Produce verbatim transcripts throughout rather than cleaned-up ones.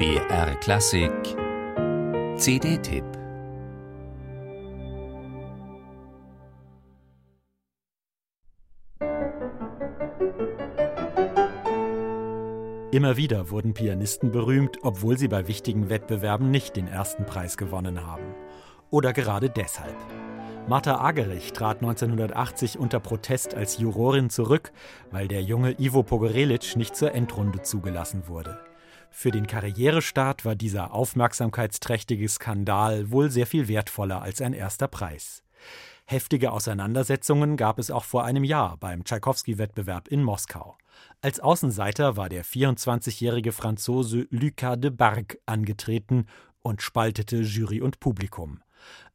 B R-Klassik C D-Tipp. Immer wieder wurden Pianisten berühmt, obwohl sie bei wichtigen Wettbewerben nicht den ersten Preis gewonnen haben. Oder gerade deshalb. Martha Agerich trat neunzehnhundertachtzig unter Protest als Jurorin zurück, weil der junge Ivo Pogorelic nicht zur Endrunde zugelassen wurde. Für den Karrierestart war dieser aufmerksamkeitsträchtige Skandal wohl sehr viel wertvoller als ein erster Preis. Heftige Auseinandersetzungen gab es auch vor einem Jahr beim Tschaikowski-Wettbewerb in Moskau. Als Außenseiter war der vierundzwanzigjährige Franzose Lucas Debargue angetreten und spaltete Jury und Publikum.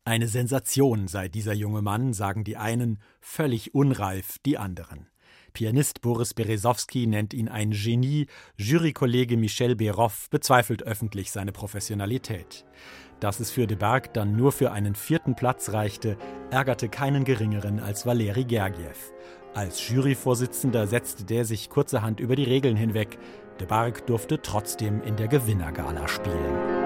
Eine Sensation sei dieser junge Mann, sagen die einen, völlig unreif die anderen. Pianist Boris Berezowski nennt ihn ein Genie, Jurykollege Michel Beroff bezweifelt öffentlich seine Professionalität. Dass es für Debargue dann nur für einen vierten Platz reichte, ärgerte keinen Geringeren als Valeri Gergiew. Als Juryvorsitzender setzte der sich kurzerhand über die Regeln hinweg. Debargue durfte trotzdem in der Gewinnergala spielen.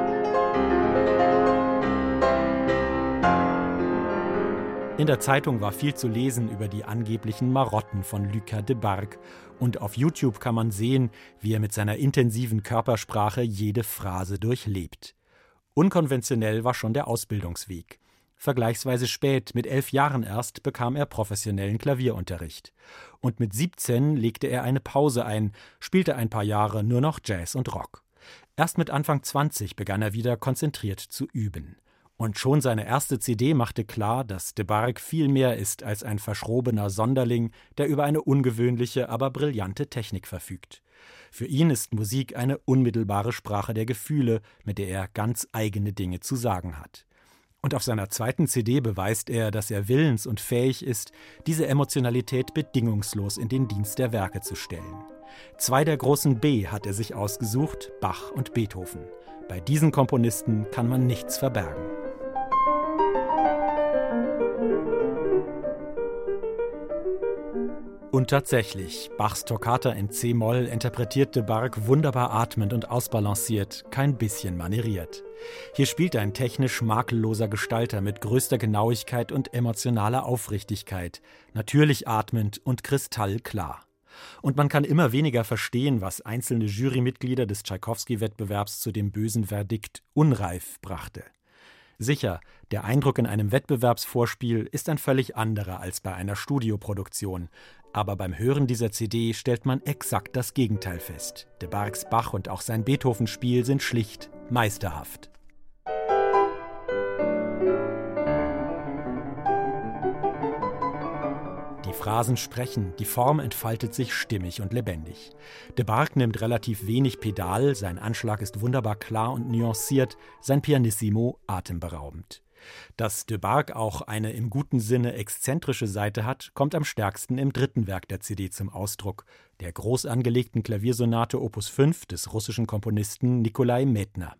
In der Zeitung war viel zu lesen über die angeblichen Marotten von Lucas Debargue. Und auf YouTube kann man sehen, wie er mit seiner intensiven Körpersprache jede Phrase durchlebt. Unkonventionell war schon der Ausbildungsweg. Vergleichsweise spät, mit elf Jahren erst, bekam er professionellen Klavierunterricht. Und mit siebzehn legte er eine Pause ein, spielte ein paar Jahre nur noch Jazz und Rock. Erst mit Anfang zwanzig begann er wieder konzentriert zu üben. Und schon seine erste C D machte klar, dass Debargue viel mehr ist als ein verschrobener Sonderling, der über eine ungewöhnliche, aber brillante Technik verfügt. Für ihn ist Musik eine unmittelbare Sprache der Gefühle, mit der er ganz eigene Dinge zu sagen hat. Und auf seiner zweiten C D beweist er, dass er willens und fähig ist, diese Emotionalität bedingungslos in den Dienst der Werke zu stellen. Zwei der großen B hat er sich ausgesucht, Bach und Beethoven. Bei diesen Komponisten kann man nichts verbergen. Und tatsächlich, Bachs Toccata in C-Moll interpretiert Debargue wunderbar atmend und ausbalanciert, kein bisschen manieriert. Hier spielt ein technisch makelloser Gestalter mit größter Genauigkeit und emotionaler Aufrichtigkeit, natürlich atmend und kristallklar. Und man kann immer weniger verstehen, was einzelne Jurymitglieder des Tschaikowski-Wettbewerbs zu dem bösen Verdikt unreif brachte. Sicher, der Eindruck in einem Wettbewerbsvorspiel ist ein völlig anderer als bei einer Studioproduktion. Aber beim Hören dieser C D stellt man exakt das Gegenteil fest. Debargues Bach und auch sein Beethoven-Spiel sind schlicht meisterhaft. Die Phrasen sprechen, die Form entfaltet sich stimmig und lebendig. Debargue nimmt relativ wenig Pedal, sein Anschlag ist wunderbar klar und nuanciert, sein Pianissimo atemberaubend. Dass Debargue auch eine im guten Sinne exzentrische Seite hat, kommt am stärksten im dritten Werk der C D zum Ausdruck, der groß angelegten Klaviersonate Opus fünf des russischen Komponisten Nikolai Medtner.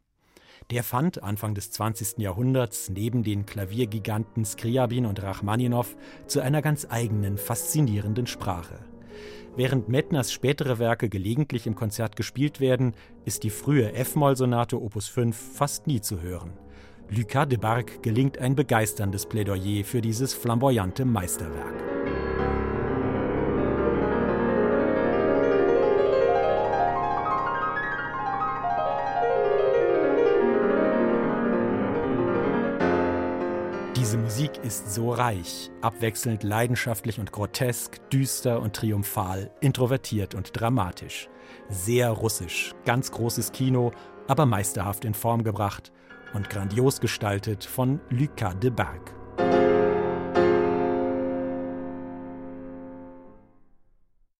Der fand Anfang des zwanzigsten Jahrhunderts neben den Klaviergiganten Skryabin und Rachmaninow zu einer ganz eigenen, faszinierenden Sprache. Während Medtners spätere Werke gelegentlich im Konzert gespielt werden, ist die frühe F-Moll-Sonate Opus fünf fast nie zu hören. Lucas Debargue gelingt ein begeisterndes Plädoyer für dieses flamboyante Meisterwerk. Diese Musik ist so reich, abwechselnd leidenschaftlich und grotesk, düster und triumphal, introvertiert und dramatisch. Sehr russisch, ganz großes Kino, aber meisterhaft in Form gebracht. Und grandios gestaltet von Lucas Debargue.